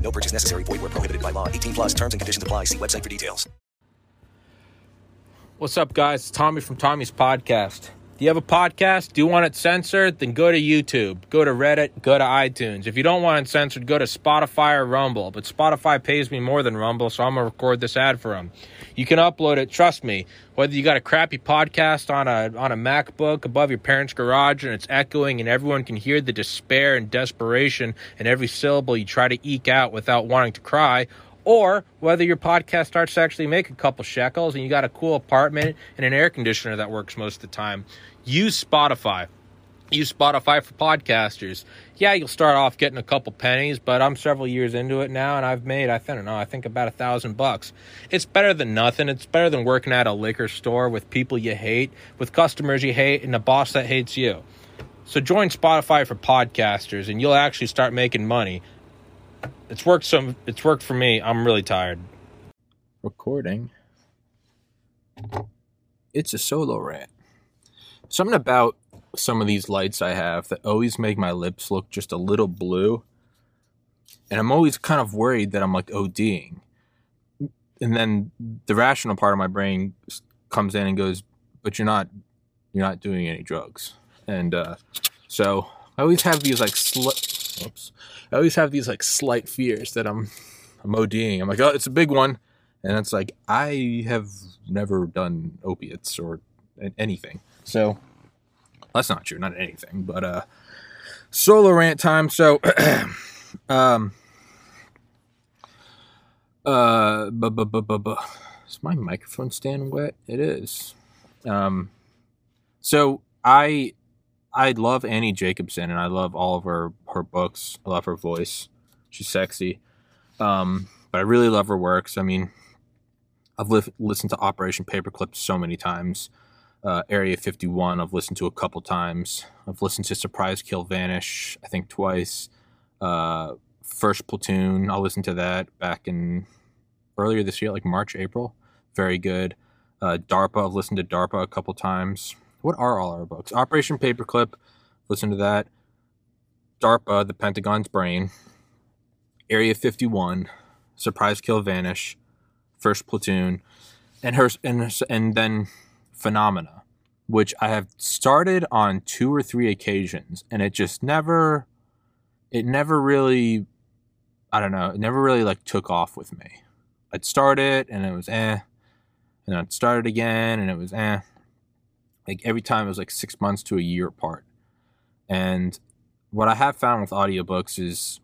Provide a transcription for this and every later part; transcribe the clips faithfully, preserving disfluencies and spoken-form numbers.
No purchase necessary. Void where prohibited by law. eighteen plus terms and conditions apply. See website for details. What's up, guys? It's Tommy from Tommy's Podcast. Do you have a podcast? Do you want it censored? Then go to YouTube. Go to Reddit. Go to iTunes. If you don't want it censored, go to Spotify or Rumble. But Spotify pays me more than Rumble, so I'm going to record this ad for them. You can upload it. Trust me. Whether you got a crappy podcast on a on a MacBook above your parents' garage and it's echoing and everyone can hear the despair and desperation in every syllable you try to eke out without wanting to cry, or whether your podcast starts to actually make a couple shekels and you got a cool apartment and an air conditioner that works most of the time, use Spotify. Use Spotify for podcasters. Yeah, you'll start off getting a couple pennies, but I'm several years into it now, and I've made, I don't know, I think about a thousand bucks. It's better than nothing. It's better than working at a liquor store with people you hate, with customers you hate, and a boss that hates you. So join Spotify for podcasters, and you'll actually start making money. It's worked some. It's worked for me. I'm really tired. Recording. It's a solo rant. Something about some of these lights I have that always make my lips look just a little blue. And I'm always kind of worried that I'm like ODing. And then the rational part of my brain comes in and goes, but you're not, you're not doing any drugs. And uh, so I always have these like sli- Oops. I always have these like slight fears that I'm, I'm ODing. I'm like, oh, it's a big one. And it's like, I have never done opiates or anything. So that's not true, not anything, but uh, solo rant time. So, um, uh, bu- bu- bu- bu- bu- is my microphone stand wet? It is. Um, so I, I love Annie Jacobsen, and I love all of her, her books. I love her voice. She's sexy. Um, but I really love her works. I mean, I've li- listened to Operation Paperclip so many times. Uh, Area fifty-one, I've listened to a couple times. I've listened to Surprise, Kill, Vanish, I think twice. Uh, First Platoon, I'll listen to that back in earlier this year, like March, April. Very good. Uh, DARPA, I've listened to DARPA a couple times. What are all our books? Operation Paperclip, listen to that. DARPA, the Pentagon's Brain. Area fifty-one, Surprise, Kill, Vanish, First Platoon, and her, and, and then Phenomena, which I have started on two or three occasions, and it just never, it never really, I don't know, it never really like took off with me. I'd start it and it was eh, and I'd start it again and it was eh. Like every time it was like six months to a year apart. And what I have found with audiobooks is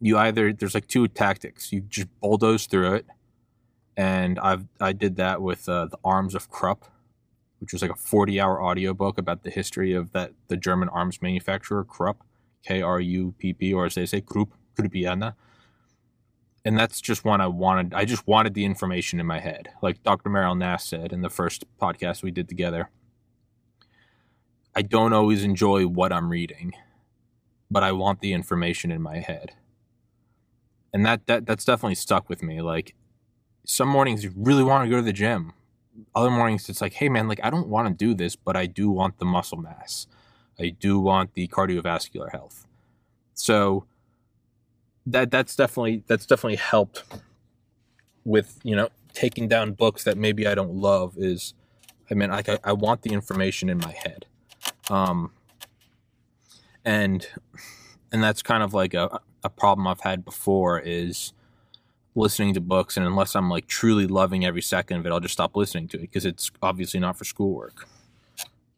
you either, there's like two tactics. You just bulldoze through it, and I've I did that with uh, The Arms of Krupp, which was like a forty-hour audiobook about the history of that the German arms manufacturer, Krupp, K R U P P, or as they say, Krupp, Kruppiana. And that's just one I wanted. I just wanted the information in my head. Like Doctor Merrill Nass said in the first podcast we did together, I don't always enjoy what I'm reading, but I want the information in my head. And that, that that's definitely stuck with me. Like some mornings you really want to go to the gym. Other mornings it's like, hey man, like I don't want to do this, but I do want the muscle mass. I do want the cardiovascular health. So that that's definitely that's definitely helped with, you know, taking down books that maybe I don't love. Is I mean, I I want the information in my head, um, and and that's kind of like a a problem I've had before is listening to books, and unless I'm like truly loving every second of it, I'll just stop listening to it because it's obviously not for schoolwork.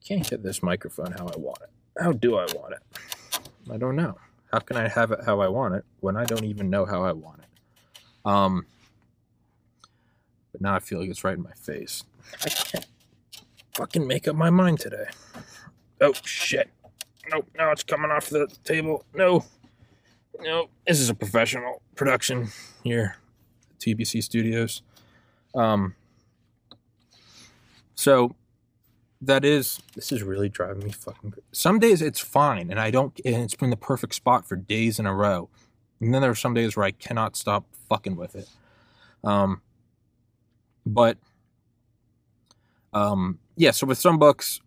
Can't get this microphone how I want it. How do I want it? I don't know. How can I have it how I want it when I don't even know how I want it? Um, but now I feel like it's right in my face. I can't fucking make up my mind today. Oh, shit. Nope, now it's coming off the table. No. No, this is a professional production here at T B C Studios. Um, so... That is, this is really driving me fucking crazy. Some days it's fine, and I don't, and it's been the perfect spot for days in a row. And then there are some days where I cannot stop fucking with it. Um, but, um, yeah, so with some books,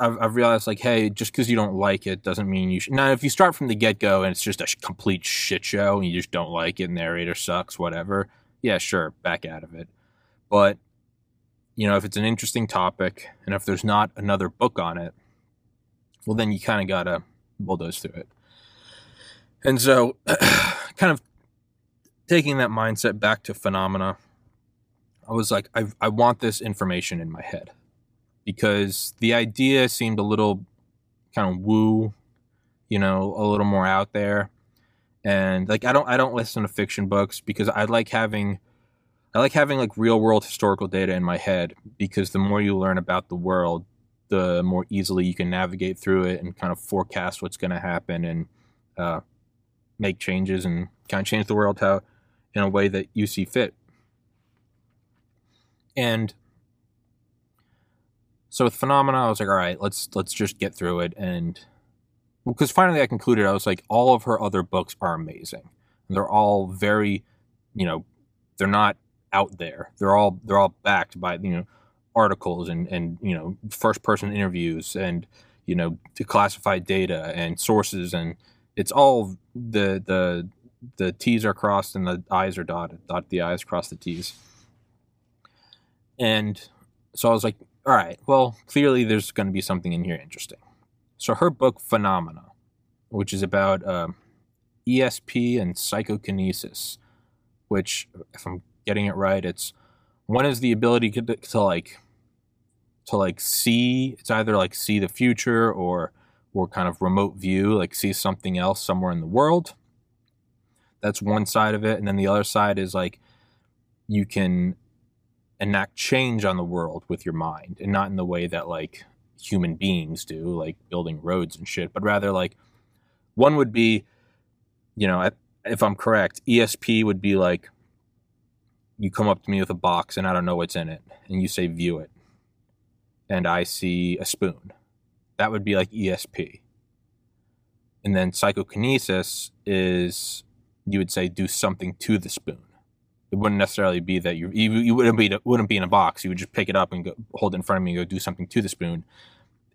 I've, I've realized, like, hey, just because you don't like it doesn't mean you should. Now, if you start from the get-go and it's just a sh- complete shit show and you just don't like it, narrator sucks, whatever, yeah, sure, back out of it. But, you know, if it's an interesting topic and if there's not another book on it, well, then you kind of got to bulldoze through it. And so kind of taking that mindset back to Phenomena, I was like, I I want this information in my head because the idea seemed a little kind of woo, you know, a little more out there. And like, I don't, I don't listen to fiction books because I like having I like having like real world historical data in my head because the more you learn about the world, the more easily you can navigate through it and kind of forecast what's going to happen and uh, make changes and kind of change the world how in a way that you see fit. And so with Phenomena, I was like, all right, let's let's just get through it. And because finally I concluded, I was like, all of her other books are amazing. And they're all very, you know, they're not out there. They're all they're all backed by, you know, articles and, and you know, first person interviews and, you know, declassified data and sources, and it's all the the the T's are crossed and the I's are dotted. Dot the I's, cross the T's. And so I was like, all right, well, clearly there's going to be something in here interesting. So her book Phenomena, which is about um, E S P and psychokinesis, which if I'm getting it right, it's one is the ability to, to like to like see, it's either like see the future or or kind of remote view, like see something else somewhere in the world. That's one side of it. And then the other side is like you can enact change on the world with your mind, and not in the way that like human beings do, like building roads and shit, but rather like one would be, you know, if I'm correct, E S P would be like, you come up to me with a box and I don't know what's in it, and you say, view it. And I see a spoon. That would be like E S P. And then psychokinesis is, you would say, do something to the spoon. It wouldn't necessarily be that you, you, you wouldn't be, wouldn't be in a box. You would just pick it up and go, hold it in front of me and go do something to the spoon.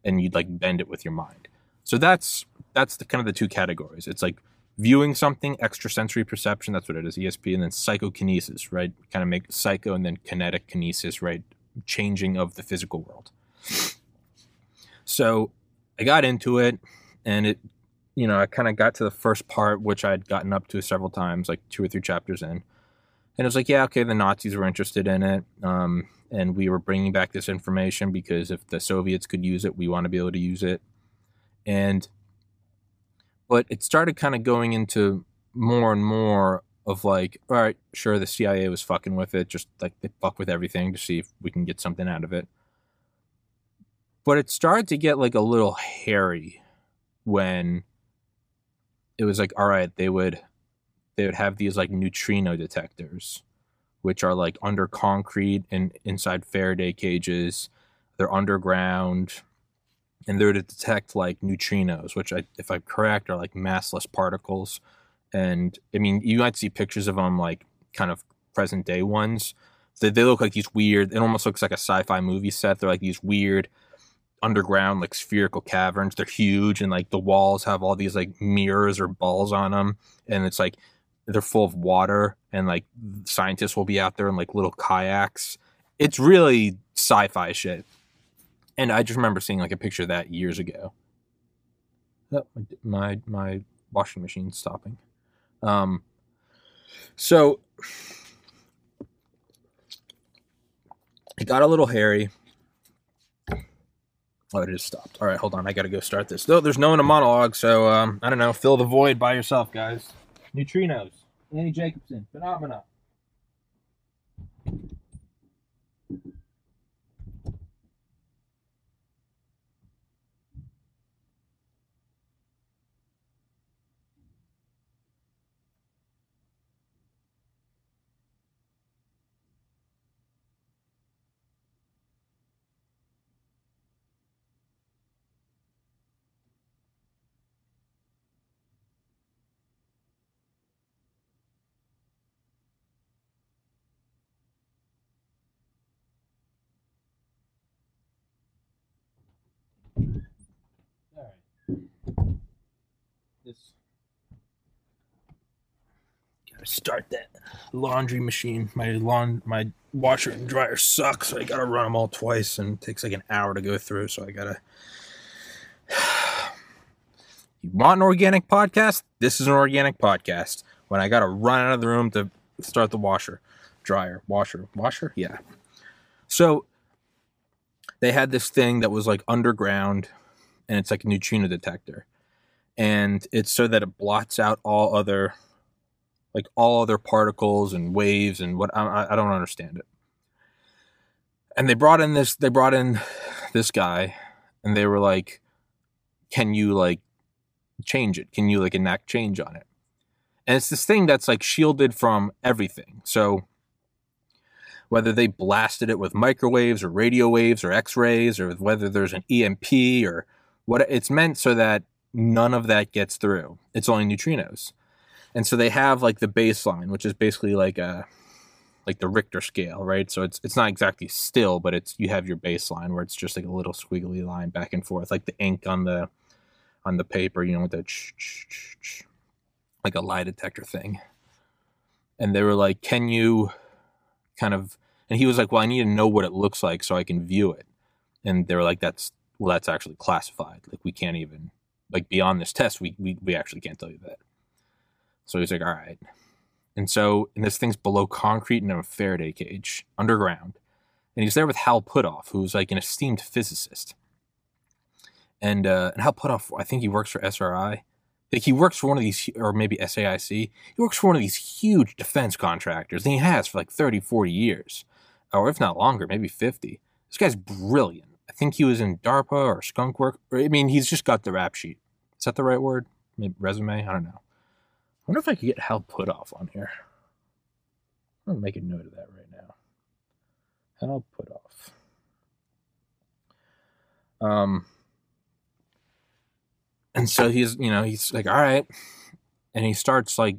And you'd like bend it with your mind. So that's, that's the kind of the two categories. It's like, viewing something, extrasensory perception, that's what it is, E S P, and then psychokinesis, right? Kind of make psycho and then kinetic kinesis, right? Changing of the physical world. So I got into it, and it, you know, I kind of got to the first part, which I had gotten up to several times, like two or three chapters in. And it was like, yeah, okay, the Nazis were interested in it, um, and we were bringing back this information because if the Soviets could use it, we want to be able to use it. And but it started kind of going into more and more of like, all right, sure, the C I A was fucking with it. Just like they fuck with everything to see if we can get something out of it. But it started to get like a little hairy when it was like, all right, they would they would have these like neutrino detectors, which are like under concrete and inside Faraday cages. They're underground. And they're to detect like neutrinos, which I, if I'm correct, are like massless particles. And I mean, you might see pictures of them like kind of present day ones. They, they look like these weird, it almost looks like a sci-fi movie set. They're like these weird underground like spherical caverns. They're huge, and like the walls have all these like mirrors or balls on them. And it's like they're full of water, and like scientists will be out there in like little kayaks. It's really sci-fi shit. And I just remember seeing like a picture of that years ago. Oh, my my washing machine stopping. Um, so It got a little hairy. Oh, it just stopped. All right, hold on. I got to go start this. No, there's no in a monologue, so um, I don't know. Fill the void by yourself, guys. Neutrinos. Annie Jacobsen. Phenomena. Gotta start that laundry machine. My lawn, my washer and dryer sucks. So I gotta run them all twice, and it takes like an hour to go through. So I gotta. You want an organic podcast? This is an organic podcast. When I gotta run out of the room to start the washer, dryer, washer, washer, yeah. So they had this thing that was like underground, and it's like a neutrino detector. And it's so that it blots out all other, like all other particles and waves and what, I, I don't understand it. And they brought in this, they brought in this guy and they were like, can you like change it? Can you like enact change on it? And it's this thing that's like shielded from everything. So whether they blasted it with microwaves or radio waves or x-rays or whether there's an E M P or what, it's meant so that none of that gets through. It's only neutrinos. And so they have like the baseline, which is basically like a like the Richter scale, right? So it's it's not exactly still, but it's you have your baseline where it's just like a little squiggly line back and forth, like the ink on the on the paper, you know, with the ch- ch- ch- ch- like a lie detector thing. And they were like, "Can you kind of?" And he was like, "Well, I need to know what it looks like so I can view it." And they were like, "That's well, that's actually classified. Like we can't even." Like beyond this test, we, we we actually can't tell you that. So he's like, all right. And so, and this thing's below concrete in a Faraday cage, underground. And he's there with Hal Puthoff, who's like an esteemed physicist. And uh, and Hal Puthoff, I think he works for S R I. Like he works for one of these, or maybe S A I C. He works for one of these huge defense contractors. And he has for like thirty, forty years. Or if not longer, maybe fifty. This guy's brilliant. I think he was in DARPA or Skunk Works. I mean, he's just got the rap sheet. Is that the right word? Maybe resume? I don't know. I wonder if I could get Hal Puthoff on here. I'm going to make a note of that right now. Hal Puthoff. Um, and so he's, you know, he's like, all right. And he starts like,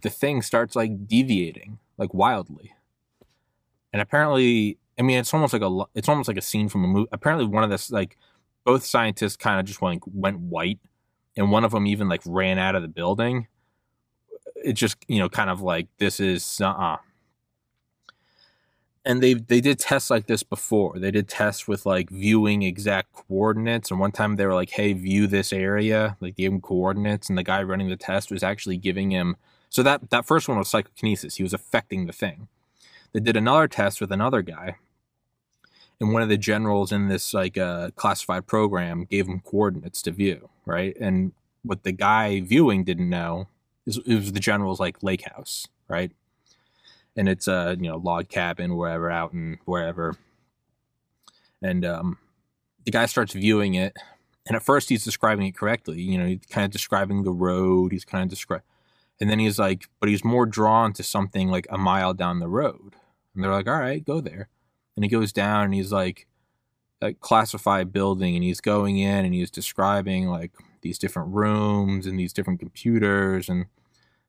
the thing starts like deviating, like wildly. And apparently... I mean, it's almost like a it's almost like a scene from a movie. Apparently, one of this like both scientists kind of just went, like went white, and one of them even like ran out of the building. It just you know kind of like this is uh-uh. And they they did tests like this before. They did tests with like viewing exact coordinates. And one time they were like, "Hey, view this area." Like gave him coordinates, and the guy running the test was actually giving him. So that that first one was psychokinesis. He was affecting the thing. They did another test with another guy. And one of the generals in this like uh, classified program gave him coordinates to view, right? And what the guy viewing didn't know is it was the general's like lake house, right? And it's a you know log cabin, wherever out and wherever. And um, the guy starts viewing it, and at first he's describing it correctly. You know, he's kind of describing the road. He's kind of describing, and then he's like, but he's more drawn to something like a mile down the road. And they're like, all right, go there. And he goes down and he's like, like classified building, and he's going in and he's describing like these different rooms and these different computers. And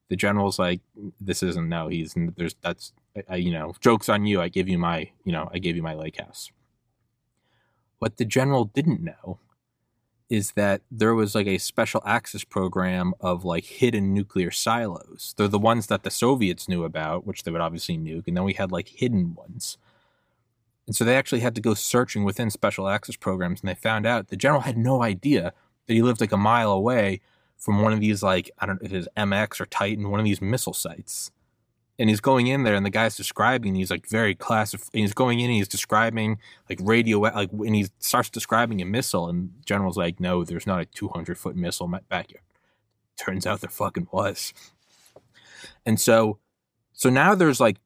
the general's like, this isn't, no, he's, there's, that's, I, I, you know, joke's on you. I give you my, you know, I gave you my lake house. What the general didn't know is that there was like a special access program of like hidden nuclear silos. They're the ones that the Soviets knew about, which they would obviously nuke. And then we had like hidden ones. And so they actually had to go searching within special access programs, and they found out the general had no idea that he lived like a mile away from one of these, like, I don't know if it was M X or Titan, one of these missile sites. and he's going in there, and the guy's describing. He's like very classic. He's going in, and he's describing like radio, like when he starts describing a missile, and the general's like, "No, there's not a two hundred foot missile back here." Turns out there fucking was. And so, so now there's like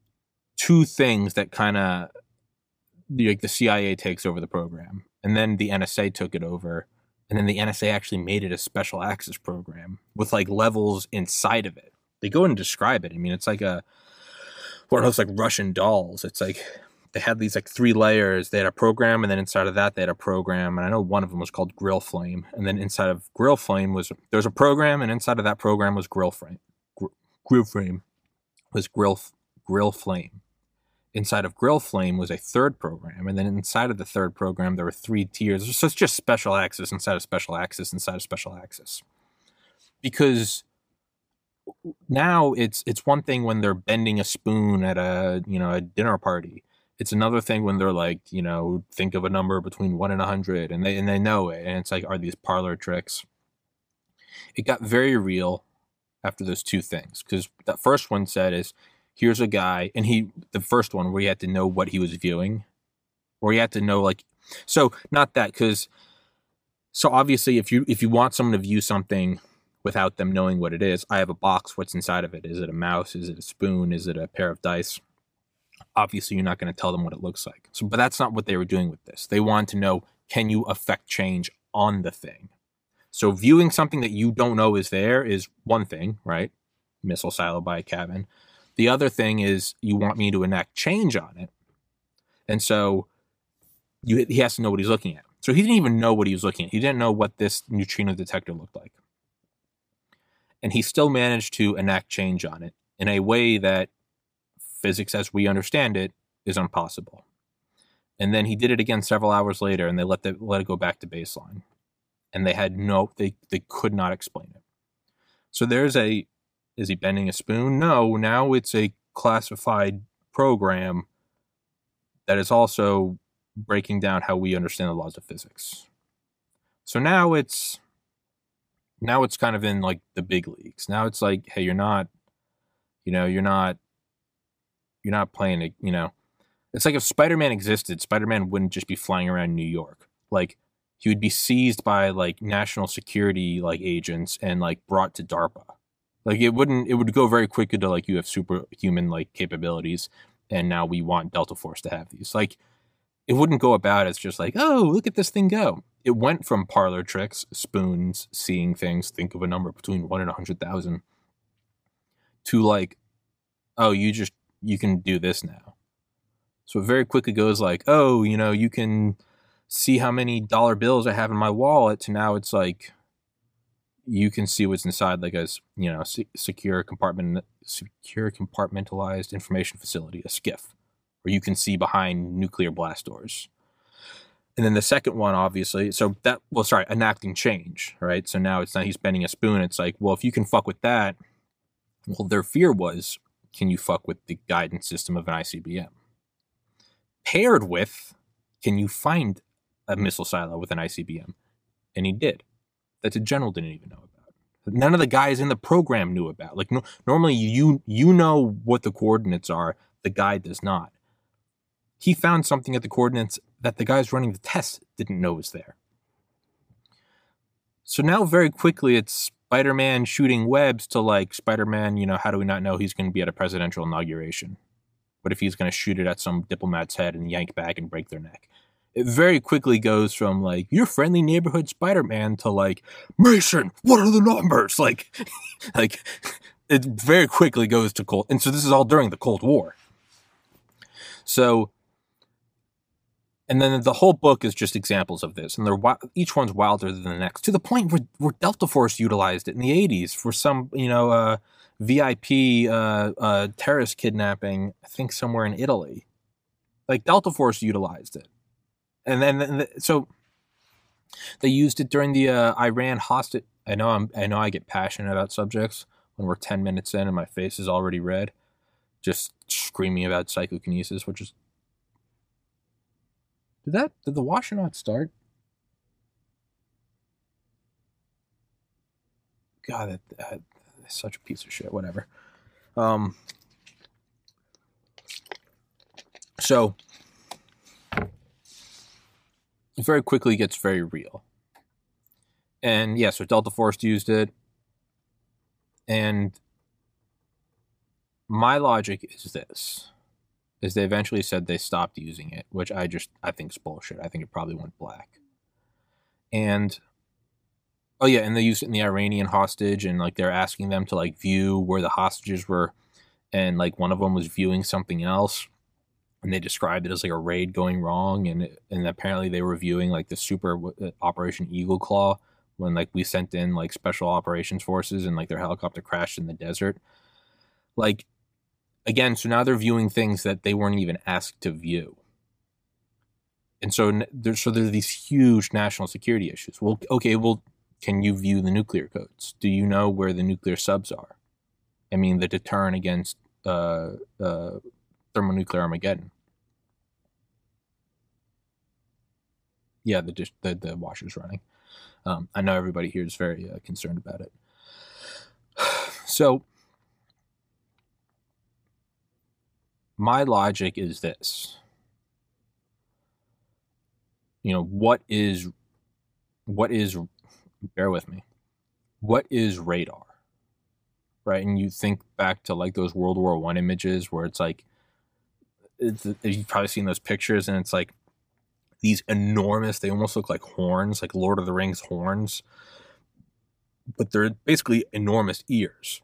two things that kind of like the C I A takes over the program, and then the N S A took it over, and then the N S A actually made it a special access program with like levels inside of it. They go and describe it. I mean, it's like a one of those like Russian dolls. It's like they had these like three layers. They had a program, and then inside of that they had a program. And I know one of them was called Grill Flame, and then inside of Grill Flame was there was a program, and inside of that program was Grill Frame. Gr- Grill Frame was Grill Grill Flame. Inside of Grill Flame was a third program, and then inside of the third program there were three tiers. So it's just special access inside of special access inside of special access, because now it's it's one thing when they're bending a spoon at a you know a dinner party. It's another thing when they're like, you know, think of a number between one and a hundred, and they and they know it. And it's like, are these parlor tricks? It got very real after those two things, because that first one said is, here's a guy, and he the first one where he had to know what he was viewing, where he had to know like, so not that because so obviously if you if you want someone to view something without them knowing what it is. I have a box. What's inside of it? Is it a mouse? Is it a spoon? Is it a pair of dice? Obviously, you're not going to tell them what it looks like. So, but that's not what they were doing with this. They wanted to know, can you affect change on the thing? So viewing something that you don't know is there is one thing, right? Missile silo by a cabin. The other thing is you want me to enact change on it. And so you, he has to know what he's looking at. So he didn't even know what he was looking at. He didn't know what this neutrino detector looked like. And he still managed to enact change on it in a way that physics as we understand it is impossible. And then he did it again several hours later, and they let the, let it go back to baseline. And they had no, they, they could not explain it. So there's a, is he bending a spoon? No, now it's a classified program that is also breaking down how we understand the laws of physics. So now it's, Now it's kind of in like the big leagues. Now it's like, hey, you're not, you know, you're not, you're not playing it, you know. It's like if Spider-Man existed, Spider-Man wouldn't just be flying around New York. Like he would be seized by like national security like agents and like brought to DARPA. Like it wouldn't, it would go very quickly to like you have superhuman like capabilities, and now we want Delta Force to have these. Like it wouldn't go about as just like, oh, look at this thing go. It went from parlor tricks, spoons, seeing things, think of a number between one and a hundred thousand, to like, oh, you just, you can do this now. So it very quickly goes like, oh, you know, you can see how many dollar bills I have in my wallet, to now it's like, you can see what's inside like a, you know, secure compartment, secure compartmentalized information facility, a SCIF, where you can see behind nuclear blast doors. And then the second one, obviously, so that, well, sorry, enacting change, right? So now it's not he's bending a spoon. It's like, well, if you can fuck with that, well, their fear was, can you fuck with the guidance system of an I C B M? Paired with, can you find a missile silo with an I C B M? And he did. That the general didn't even know about. None of the guys in the program knew about. Like, no, normally you you know what the coordinates are. The guy does not. He found something at the coordinates that the guys running the test didn't know was there. So now very quickly it's Spider-Man shooting webs to like Spider-Man, you know, how do we not know he's going to be at a presidential inauguration? What if he's going to shoot it at some diplomat's head and yank back and break their neck? It very quickly goes from like your friendly neighborhood Spider-Man to like, Mason, what are the numbers? Like, like it very quickly goes to Cold. And so this is all during the Cold War. So, and then the whole book is just examples of this, and they're each one's wilder than the next, to the point where, where Delta Force utilized it in the eighties for some, you know, uh, V I P uh, uh, terrorist kidnapping, I think somewhere in Italy. Like Delta Force utilized it, and then and the, so they used it during the uh, Iran hostage. I know I'm, I know I get passionate about subjects when we're ten minutes in and my face is already red, just screaming about psychokinesis, which is. Did that, did the washer not start? God, that, that is such a piece of shit, whatever. Um, So it very quickly gets very real. And yeah, so Delta Force used it. And my logic is this, is they eventually said they stopped using it, which I just, I think is bullshit. I think it probably went black. And, oh yeah, and they used it in the Iranian hostage, and like they're asking them to like view where the hostages were, and like one of them was viewing something else, and they described it as like a raid going wrong, and it, and apparently they were viewing like the super uh, Operation Eagle Claw, when like we sent in like special operations forces and like their helicopter crashed in the desert. Like, again, so now they're viewing things that they weren't even asked to view. And so there's, so there's these huge national security issues. Well, okay, well, can you view the nuclear codes? Do you know where the nuclear subs are? I mean, the deterrent against uh, uh, thermonuclear Armageddon. Yeah, the, dish, the, the washer's running. Um, I know everybody here is very uh, concerned about it. So my logic is this. You know, what is, what is, bear with me, what is radar, right? And you think back to like those World War One images where it's like, it's, you've probably seen those pictures, and it's like these enormous, they almost look like horns, like Lord of the Rings horns, but they're basically enormous ears.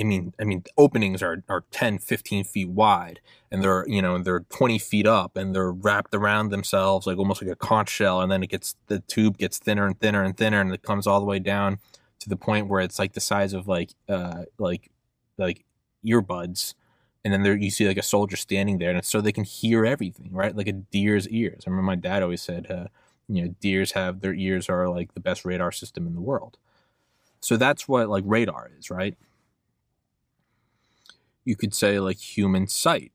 I mean, I mean, openings are, are ten, fifteen feet wide, and they're, you know, they're twenty feet up, and they're wrapped around themselves, like almost like a conch shell. And then it gets, the tube gets thinner and thinner and thinner, and it comes all the way down to the point where it's like the size of like, uh, like, like earbuds. And then there, you see like a soldier standing there, and it's so they can hear everything, right? Like a deer's ears. I remember my dad always said, uh, you know, deers have, their ears are like the best radar system in the world. So that's what like radar is, right? You could say like human sight,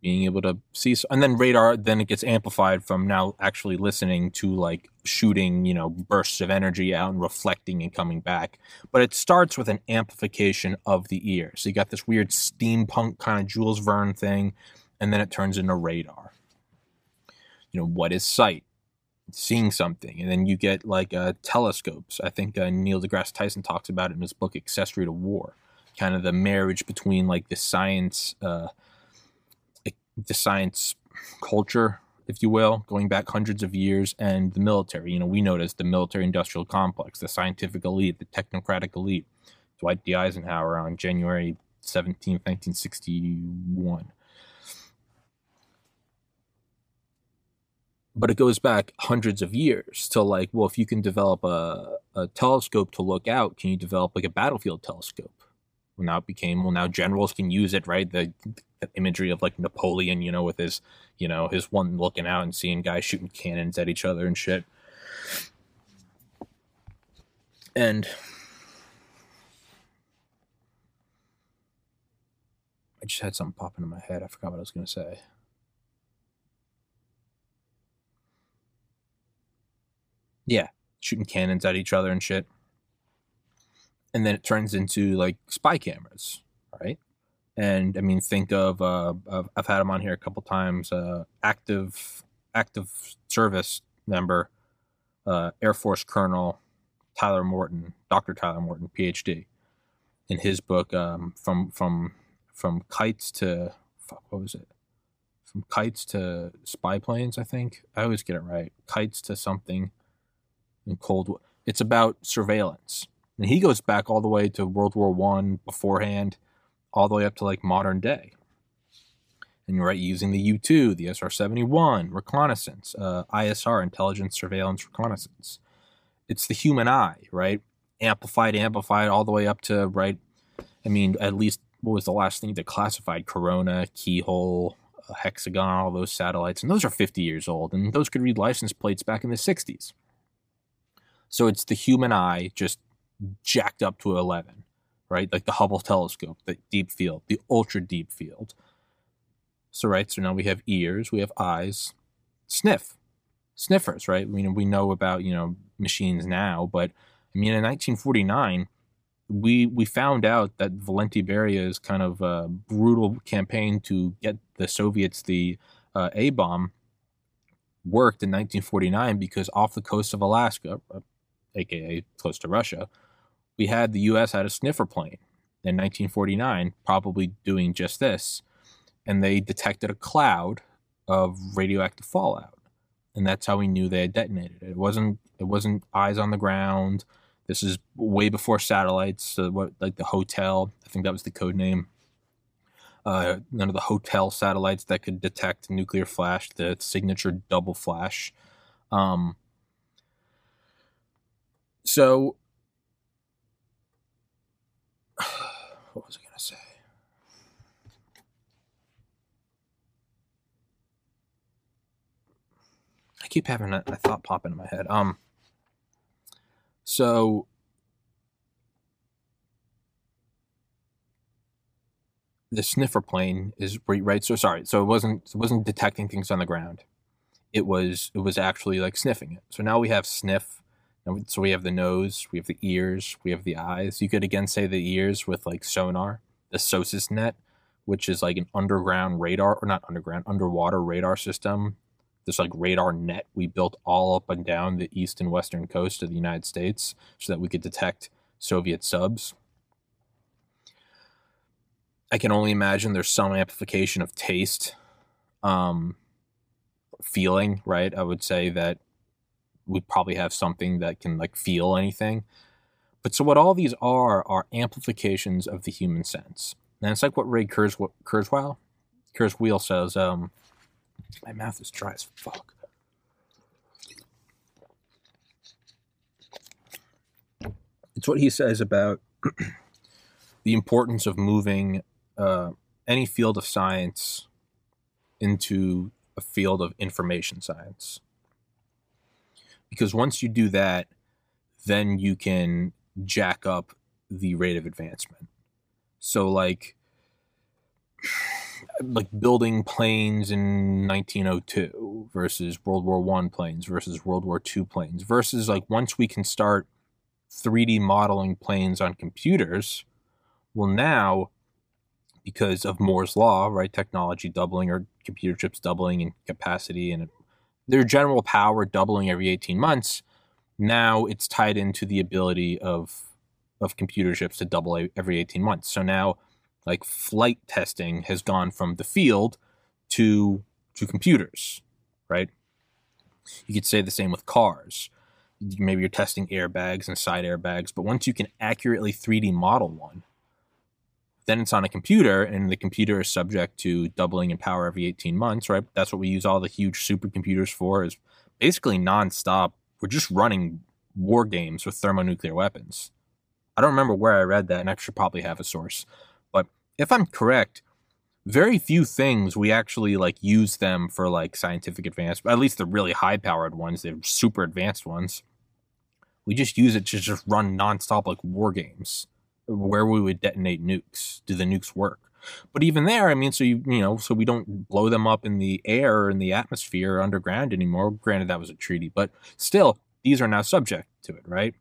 being able to see. And then radar, then it gets amplified from now actually listening to like shooting, you know, bursts of energy out and reflecting and coming back. But it starts with an amplification of the ear. So you got this weird steampunk kind of Jules Verne thing, and then it turns into radar. You know, what is sight? Seeing something. And then you get like uh, telescopes. I think uh, Neil deGrasse Tyson talks about it in his book, Accessory to War. Kind of the marriage between like the science, uh, the science culture, if you will, going back hundreds of years, and the military. You know, we know it as the military-industrial complex, the scientific elite, the technocratic elite. Dwight D. Eisenhower on January seventeenth, nineteen sixty-one. But it goes back hundreds of years to like, well, if you can develop a, a telescope to look out, can you develop like a battlefield telescope? Well, now it became, well, now generals can use it, right? The, the imagery of like Napoleon, you know, with his, you know, his one looking out and seeing guys shooting cannons at each other and shit. And I just had something pop into my head. I forgot what I was going to say. Yeah, shooting cannons at each other and shit. And then it turns into like spy cameras, right? And I mean, think of, uh, I've had him on here a couple times, uh, active active service member, uh, Air Force Colonel Tyler Morton, Doctor Tyler Morton, P H D. In his book, um, from from from kites to, fuck, what was it? From kites to spy planes, I think. I always get it right. Kites to something in Cold War. It's about surveillance. And he goes back all the way to World War One beforehand, all the way up to like modern day. And you're right, using the U two, the S R seventy-one, reconnaissance, uh, I S R, intelligence, surveillance, reconnaissance. It's the human eye, right? Amplified, amplified, all the way up to, right? I mean, at least, what was the last thing that classified? Corona, Keyhole, uh, Hexagon, all those satellites. And those are fifty years old, and those could read license plates back in the sixties. So it's the human eye, just jacked up to eleven, right? Like the Hubble telescope, the deep field, the ultra deep field. So, right, so now we have ears, we have eyes, sniff, sniffers, right? I mean, we know about, you know, machines now, but I mean, in nineteen forty-nine, we we found out that Valenti Beria's kind of uh, brutal campaign to get the Soviets the uh, A-bomb worked in nineteen forty-nine because off the coast of Alaska, aka close to Russia, we had the U S had a sniffer plane in nineteen forty-nine probably doing just this, and they detected a cloud of radioactive fallout, and that's how we knew they had detonated it. It wasn't it wasn't eyes on the ground. This is way before satellites. So what, like the Hotel, I think that was the code name. Uh, none of the Hotel satellites that could detect nuclear flash, the signature double flash. Um, so, what was I going to say? I keep having a, a thought pop into my head. Um. So the sniffer plane is right. So sorry. So it wasn't it wasn't detecting things on the ground. It was it was actually like sniffing it. So now we have sniff. So we have the nose. We have the ears. We have the eyes. You could again say the ears with like sonar, the SOSUS net, which is like an underground radar or not underground underwater radar system. This like radar net we built all up and down the east and western coast of the United States so that we could detect Soviet subs. I can only imagine there's some amplification of taste, um, feeling, right? I would say that we probably have something that can like feel anything. But so what all these are are amplifications of the human sense. And it's like what Ray Kurzweil, Kurzweil, Kurzweil says, um, my mouth is dry as fuck. It's what he says about the importance of moving uh, any field of science into a field of information science. Because once you do that, then you can jack up the rate of advancement. So like... like building planes in nineteen oh two versus World War One planes versus World War Two planes versus like once we can start three D modeling planes on computers, well now because of Moore's law, right, technology doubling or computer chips doubling in capacity and their general power doubling every eighteen months, now it's tied into the ability of of computer chips to double every eighteen months. So now like flight testing has gone from the field to to computers, right? You could say the same with cars. Maybe you're testing airbags and side airbags, but once you can accurately three D model one, then it's on a computer, and the computer is subject to doubling in power every eighteen months, right? That's what we use all the huge supercomputers for, is basically nonstop. We're just running war games with thermonuclear weapons. I don't remember where I read that, and I should probably have a source. If I'm correct, very few things we actually like use them for like scientific advancement, at least the really high powered ones, the super advanced ones. We just use it to just run nonstop like war games where we would detonate nukes. Do the nukes work? But even there, I mean, so you, you know, so we don't blow them up in the air or in the atmosphere or underground anymore. Granted, that was a treaty, but still, these are now subject to it, right?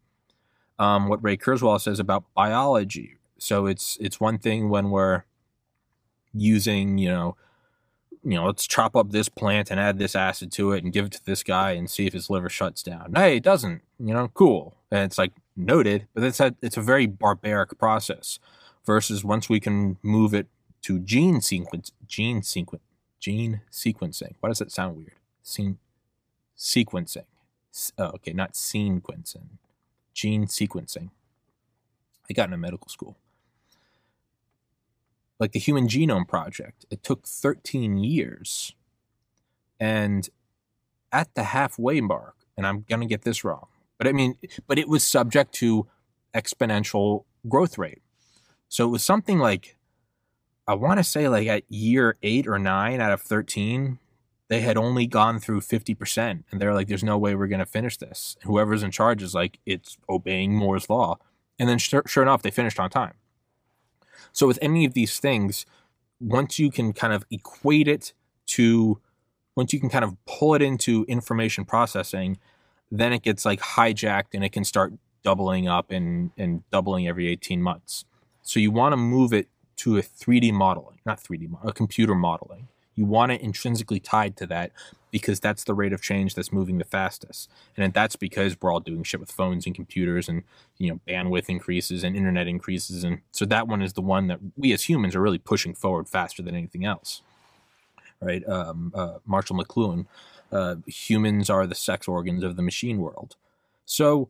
Um, what Ray Kurzweil says about biology. So it's it's one thing when we're using, you know, you know, let's chop up this plant and add this acid to it and give it to this guy and see if his liver shuts down. Hey, it doesn't, you know, cool. And it's like noted, but it's a, it's a very barbaric process versus once we can move it to gene sequence, gene sequen, gene sequencing. Why does that sound weird? Scene, sequencing. Oh, okay, not sequencing. Gene sequencing. I got into medical school. Like the Human Genome Project, it took thirteen years. And at the halfway mark, and I'm going to get this wrong, but I mean, but it was subject to exponential growth rate. So it was something like, I want to say like at year eight or nine out of thirteen, they had only gone through fifty percent. And they're like, there's no way we're going to finish this. Whoever's in charge is like, it's obeying Moore's law. And then sure, sure enough, they finished on time. So with any of these things, once you can kind of equate it to, once you can kind of pull it into information processing, then it gets like hijacked and it can start doubling up and, and doubling every eighteen months. So you want to move it to a three D modeling, not three D, a computer modeling. You want it intrinsically tied to that because that's the rate of change that's moving the fastest. And that's because we're all doing shit with phones and computers and, you know, bandwidth increases and internet increases. And so that one is the one that we as humans are really pushing forward faster than anything else. Right? Um, uh, Marshall McLuhan, uh, humans are the sex organs of the machine world. So...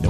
No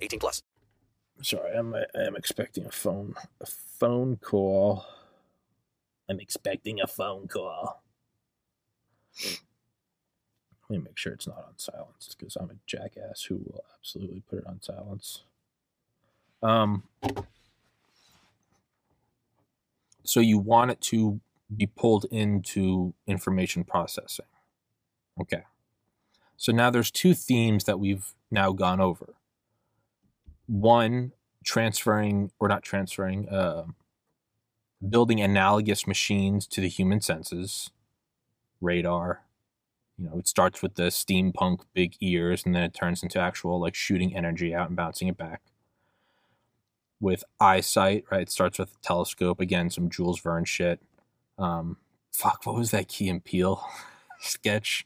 eighteen plus. Sorry, I'm, I'm expecting a phone, a phone call. I'm expecting a phone call. Let me make sure it's not on silence because I'm a jackass who will absolutely put it on silence. Um... So you want it to be pulled into information processing. Okay. So now there's two themes that we've now gone over. One, transferring or not transferring, uh, building analogous machines to the human senses, radar. You know, it starts with the steampunk big ears and then it turns into actual like shooting energy out and bouncing it back. With eyesight, right? It starts with a telescope. Again, some Jules Verne shit. Um, fuck, what was that Key and Peele sketch?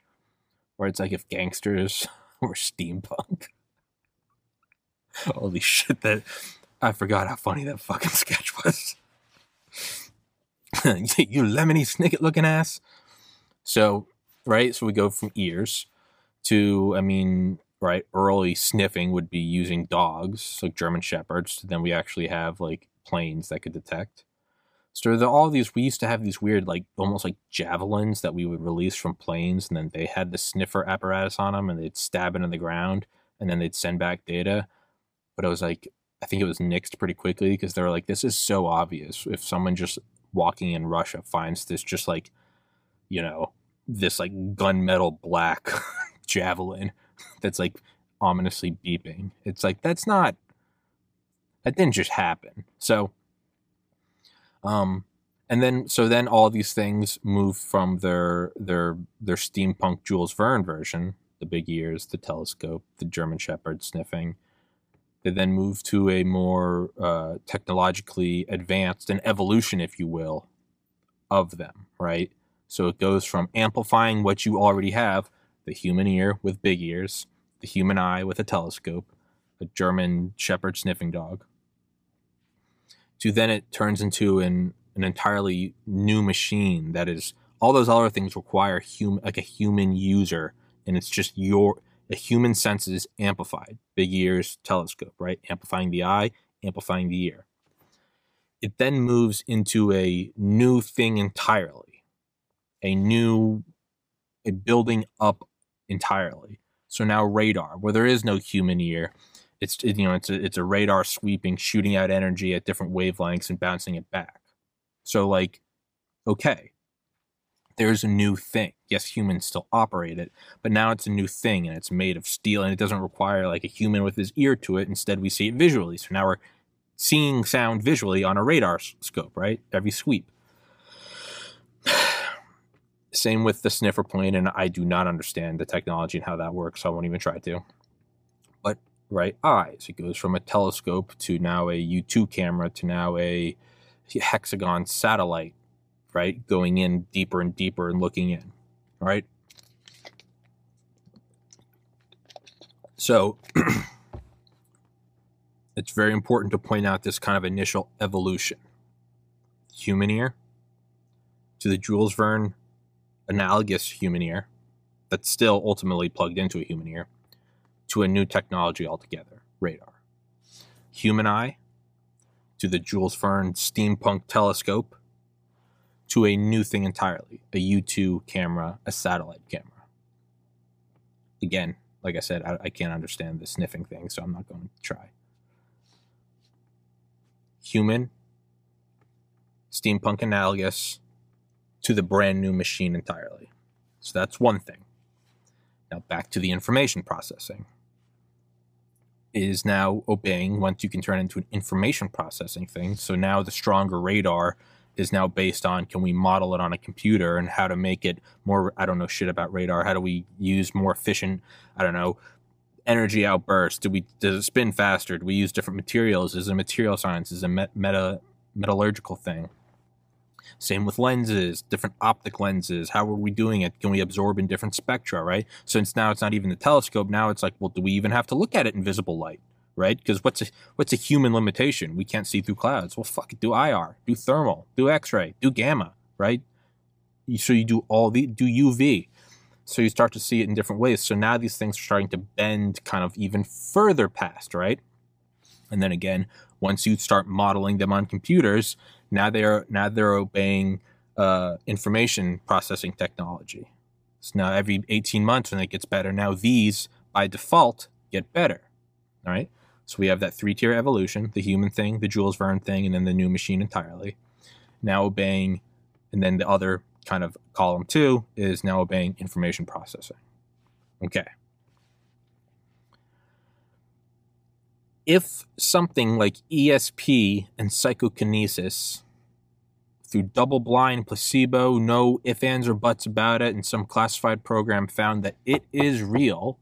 Where it's like if gangsters were steampunk. Holy shit, that I forgot how funny that fucking sketch was. You lemony snicket looking ass. So, right? So we go from ears to, I mean... Right, early sniffing would be using dogs, like German shepherds. Then we actually have like planes that could detect. So the, all these, we used to have these weird, like almost like javelins that we would release from planes, and then they had the sniffer apparatus on them, and they'd stab into the ground, and then they'd send back data. But it was like, I think it was nixed pretty quickly because they were like, this is so obvious. If someone just walking in Russia finds this, just like, you know, this like gunmetal black javelin. That's like ominously beeping. It's like, that's not, that didn't just happen. So, um, and then, so then all these things move from their, their, their steampunk Jules Verne version, the big ears, the telescope, the German shepherd sniffing. They then move to a more uh, technologically advanced, an evolution, if you will, of them, right? So it goes from amplifying what you already have, the human ear with big ears, the human eye with a telescope, a German shepherd sniffing dog. So then it turns into an, an entirely new machine that is, all those other things require hum, like a human user, and it's just your, the human senses amplified. Big ears, telescope, right? Amplifying the eye, amplifying the ear. It then moves into a new thing entirely, a new a building up entirely. So now radar, where there is no human ear, it's it, you know it's a, it's a radar sweeping, shooting out energy at different wavelengths and bouncing it back. So like, okay, there's a new thing. Yes, humans still operate it, but now it's a new thing and it's made of steel and it doesn't require like a human with his ear to it. Instead, we see it visually. So now we're seeing sound visually on a radar scope, right? Every sweep. Same with the sniffer plane, and I do not understand the technology and how that works, so I won't even try to. But, right, eyes. It goes from a telescope to now a U two camera to now a Hexagon satellite, right? Going in deeper and deeper and looking in, right? So it's very important to point out this kind of initial evolution. Human ear to the Jules Verne analogous human ear that's still ultimately plugged into a human ear to a new technology altogether, radar. Human eye to the Jules Verne steampunk telescope to a new thing entirely, a U two camera, a satellite camera. Again, like I said, I, I can't understand the sniffing thing, so I'm not going to try. Human, steampunk analogous to the brand new machine entirely. So that's one thing. Now back to the information processing. It is now obeying once you can turn it into an information processing thing. So now the stronger radar is now based on, can we model it on a computer and how to make it more, I don't know shit about radar. How do we use more efficient, I don't know, energy outbursts? Do we, does it spin faster? Do we use different materials? Is it a material science? Is it a meta, metallurgical thing? Same with lenses, different optic lenses. How are we doing it? Can we absorb in different spectra, right? Since now it's not even the telescope, now it's like, well, do we even have to look at it in visible light, right? Because what's a, what's a human limitation? We can't see through clouds. Well, fuck it. Do I R, do thermal, do X-ray, do gamma, right? So you do all the, do U V. So you start to see it in different ways. So now these things are starting to bend kind of even further past, right? And then again, once you start modeling them on computers, now they're now they're obeying uh, information processing technology. So now every eighteen months when it gets better, now these by default get better. All right. So we have that three-tier evolution: the human thing, the Jules Verne thing, and then the new machine entirely. Now obeying, and then the other kind of column two is now obeying information processing. Okay. If something like E S P and psychokinesis through double-blind placebo, no ifs, ands, or buts about it, and some classified program found that it is real,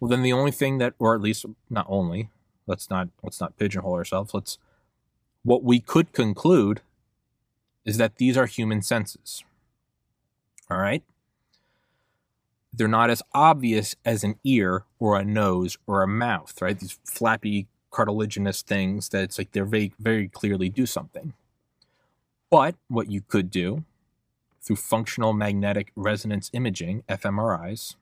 well, then the only thing that, or at least not only, let's not let's not pigeonhole ourselves, let's, what we could conclude is that these are human senses, all right? They're not as obvious as an ear or a nose or a mouth, right? These flappy cartilaginous things that it's like they're very, very clearly do something. But what you could do through functional magnetic resonance imaging, f M R Is,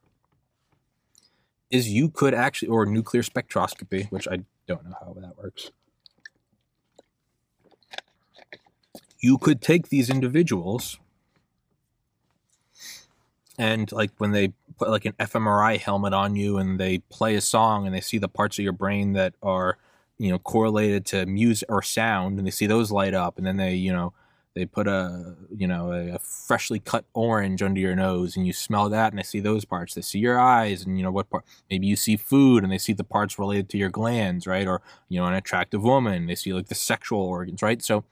is you could actually, or nuclear spectroscopy, which I don't know how that works. You could take these individuals and like when they put like an f M R I helmet on you and they play a song and they see the parts of your brain that are, you know, correlated to music or sound, and they see those light up, and then they, you know, they put a, you know, a freshly cut orange under your nose and you smell that and they see those parts. They see your eyes and, you know, what part, maybe you see food and they see the parts related to your glands, right? Or, you know, an attractive woman, they see like the sexual organs, right? So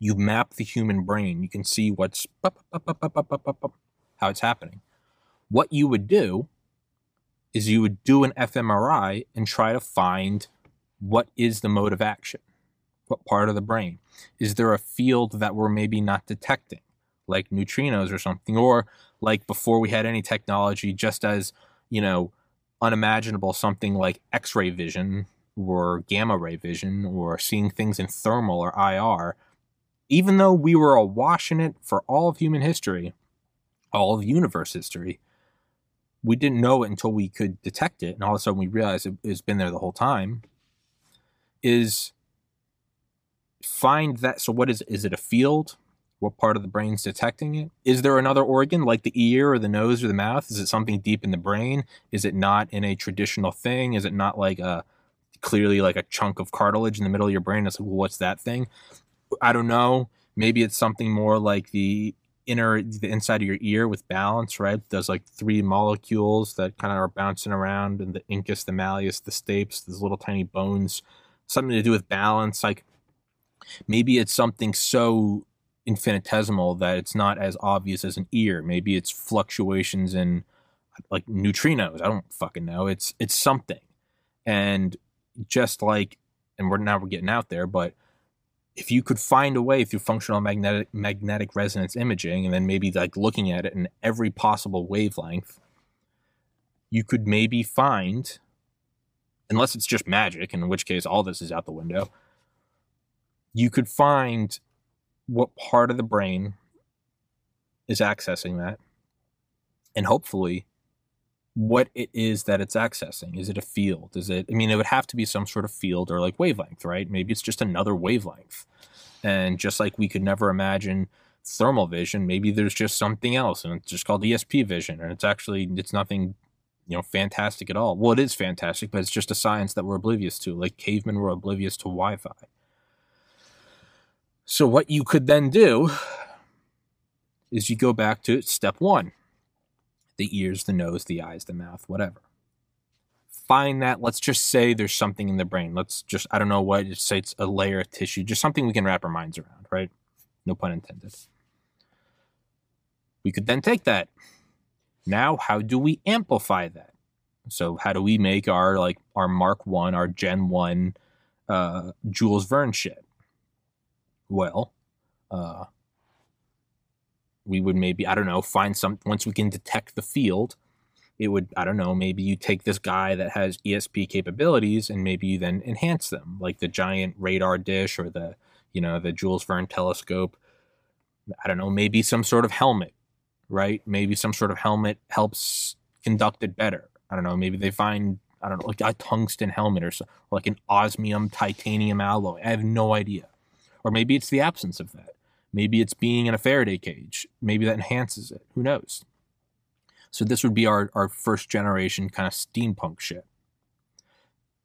you map the human brain. You can see what's up, up, up, up, up, up, up, up. How it's happening. What you would do is you would do an f M R I and try to find what is the mode of action, what part of the brain. Is there a field that we're maybe not detecting, like neutrinos or something, or like before we had any technology, just as, you know, unimaginable, something like X-ray vision or gamma ray vision or seeing things in thermal or I R, even though we were awash in it for all of human history, all of universe history, we didn't know it until we could detect it, and all of a sudden we realized it, it's been there the whole time. Is find that. So what is it? Is it a field? What part of the brain's detecting it? Is there another organ like the ear or the nose or the mouth? Is it something deep in the brain? Is it not in a traditional thing? Is it not like a clearly like a chunk of cartilage in the middle of your brain? It's like, well, what's that thing? I don't know. Maybe it's something more like the inner, the inside of your ear with balance, right? There's like three molecules that kind of are bouncing around, and the incus, the malleus, the stapes, these little tiny bones, something to do with balance. Like maybe it's something so infinitesimal that it's not as obvious as an ear. Maybe it's fluctuations in like neutrinos. I don't fucking know. It's, it's something. And just like, and we're now we're getting out there, but if you could find a way through functional magnetic magnetic resonance imaging, and then maybe like looking at it in every possible wavelength, you could maybe find, unless it's just magic, in which case all this is out the window, you could find what part of the brain is accessing that, and hopefully what it is that it's accessing. Is it a field? Is it, I mean, it would have to be some sort of field or like wavelength, right? Maybe it's just another wavelength. And just like we could never imagine thermal vision, maybe there's just something else and it's just called E S P vision. And it's actually, it's nothing, you know, fantastic at all. Well, it is fantastic, but it's just a science that we're oblivious to. Like cavemen were oblivious to Wi-Fi. So what you could then do is you go back to step one. The ears, the nose, the eyes, the mouth, whatever. Find that. Let's just say there's something in the brain. Let's just, I don't know what, just say it's a layer of tissue, just something we can wrap our minds around, right? No pun intended. We could then take that. Now, how do we amplify that? So how do we make our, like, our Mark One, our Gen One, uh, Jules Verne shit? Well, uh, we would maybe, I don't know, find some, once we can detect the field, it would, I don't know, maybe you take this guy that has E S P capabilities and maybe you then enhance them, like the giant radar dish or the, you know, the Jules Verne telescope. I don't know, maybe some sort of helmet, right? Maybe some sort of helmet helps conduct it better. I don't know, maybe they find, I don't know, like a tungsten helmet or so, like an osmium titanium alloy. I have no idea. Or maybe it's the absence of that. Maybe it's being in a Faraday cage. Maybe that enhances it. Who knows? So this would be our, our first generation kind of steampunk shit.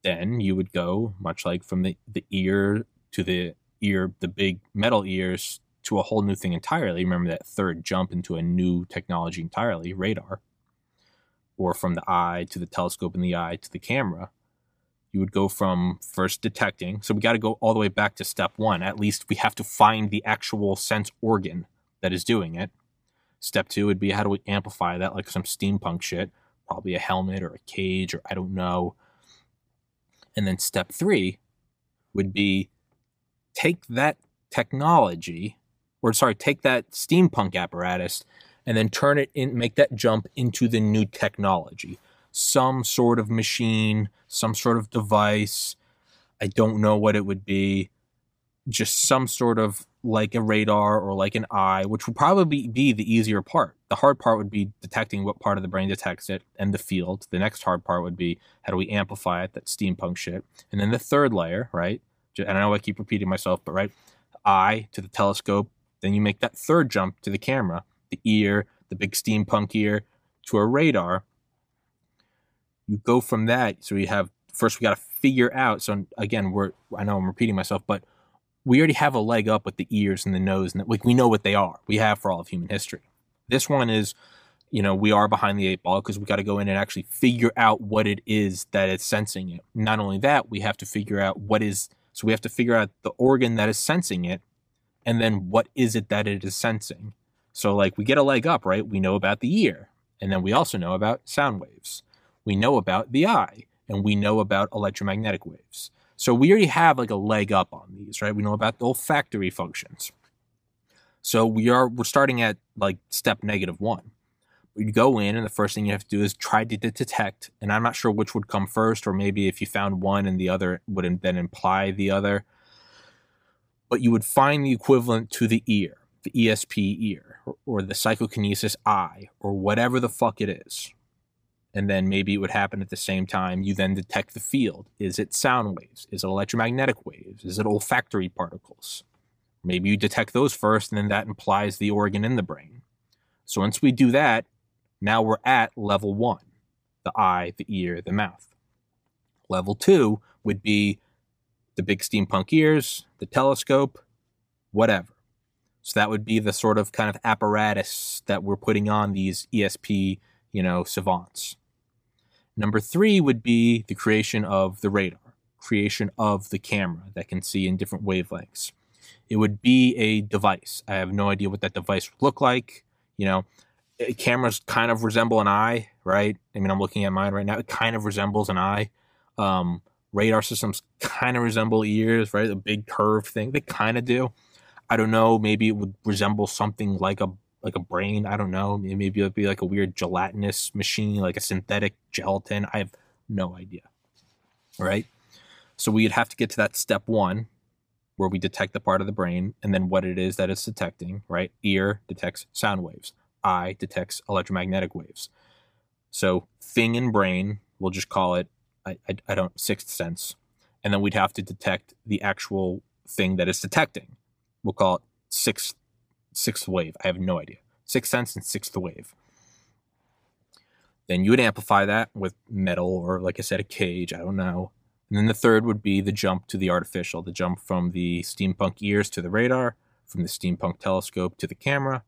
Then you would go, much like from the, the ear to the ear, the big metal ears, to a whole new thing entirely. Remember that third jump into a new technology entirely, radar. Or from the eye to the telescope and the eye to the camera. You would go from first detecting. So we got to go all the way back to step one. At least we have to find the actual sense organ that is doing it. Step two would be, how do we amplify that? Like some steampunk shit, probably a helmet or a cage, or I don't know. And then step three would be take that technology, or sorry, take that steampunk apparatus and then turn it in, make that jump into the new technology. Some sort of machine, some sort of device. I don't know what it would be. Just some sort of like a radar or like an eye, which would probably be the easier part. The hard part would be detecting what part of the brain detects it and the field. The next hard part would be, how do we amplify it, that steampunk shit. And then the third layer, right? And I know I keep repeating myself, but right, eye to the telescope. Then you make that third jump to the camera, the ear, the big steampunk ear, to a radar. You go from that, so we have, first we got to figure out, so again, we're, I know I'm repeating myself, but we already have a leg up with the ears and the nose, and the, like we know what they are. We have for all of human history. This one is, you know, we are behind the eight ball because we got to go in and actually figure out what it is that it's sensing it. Not only that, we have to figure out what is, so we have to figure out the organ that is sensing it, and then what is it that it is sensing. So like we get a leg up, right? We know about the ear, and then we also know about sound waves. We know about the eye, and we know about electromagnetic waves. So we already have like a leg up on these, right? We know about the olfactory functions. So we are, we're starting at like step negative one. You go in, and the first thing you have to do is try to detect, and I'm not sure which would come first, or maybe if you found one and the other would then imply the other, but you would find the equivalent to the ear, the E S P ear, or, or the psychokinesis eye, or whatever the fuck it is. And then maybe it would happen at the same time. You then detect the field. Is it sound waves? Is it electromagnetic waves? Is it olfactory particles? Maybe you detect those first, and then that implies the organ in the brain. So once we do that, now we're at level one, the eye, the ear, the mouth. Level two would be the big steampunk ears, the telescope, whatever. So that would be the sort of kind of apparatus that we're putting on these E S P, you know, savants. Number three would be the creation of the radar, creation of the camera that can see in different wavelengths. It would be a device. I have no idea what that device would look like. You know, cameras kind of resemble an eye, right? I mean, I'm looking at mine right now. It kind of resembles an eye. Um, radar systems kind of resemble ears, right? A big curved thing. They kind of do. I don't know. Maybe it would resemble something like a like a brain. I don't know. Maybe it would be like a weird gelatinous machine, like a synthetic gelatin. I have no idea. All right. So we'd have to get to that step one where we detect the part of the brain and then what it is that it's detecting, right? Ear detects sound waves. Eye detects electromagnetic waves. So thing in brain, we'll just call it, I, I, I don't, sixth sense. And then we'd have to detect the actual thing that it's detecting. We'll call it sixth, sixth wave. I have no idea. Sixth sense and sixth wave. Then you would amplify that with metal or, like I said, a cage. I don't know. And then the third would be the jump to the artificial, the jump from the steampunk ears to the radar, from the steampunk telescope to the camera,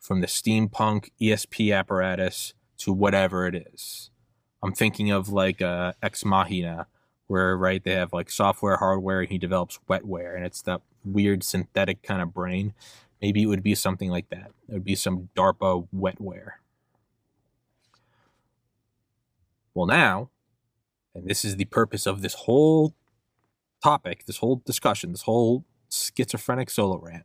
from the steampunk E S P apparatus to whatever it is. I'm thinking of like uh, Ex Machina, where, right, they have like software, hardware, and he develops wetware, and it's that weird synthetic kind of brain. Maybe it would be something like that. It would be some DARPA wetware. Well, now, and this is the purpose of this whole topic, this whole discussion, this whole schizophrenic solo rant.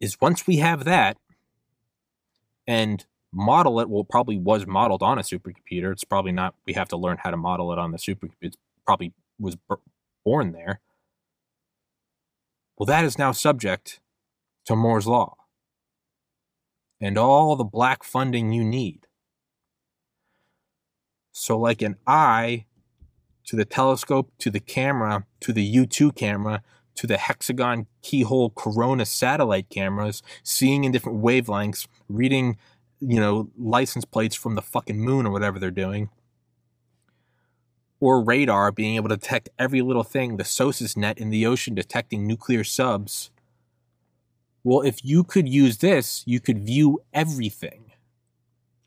Is once we have that and model it, well, it probably was modeled on a supercomputer. It's probably not, we have to learn how to model it on the supercomputer. It probably was b- born there. Well, that is now subject to Moore's Law and all the black funding you need. So like an eye to the telescope, to the camera, to the U two camera, to the Hexagon, Keyhole, Corona satellite cameras, seeing in different wavelengths, reading, you know, license plates from the fucking moon or whatever they're doing. Or radar, being able to detect every little thing, the SOSUS net in the ocean, detecting nuclear subs. Well, if you could use this, you could view everything.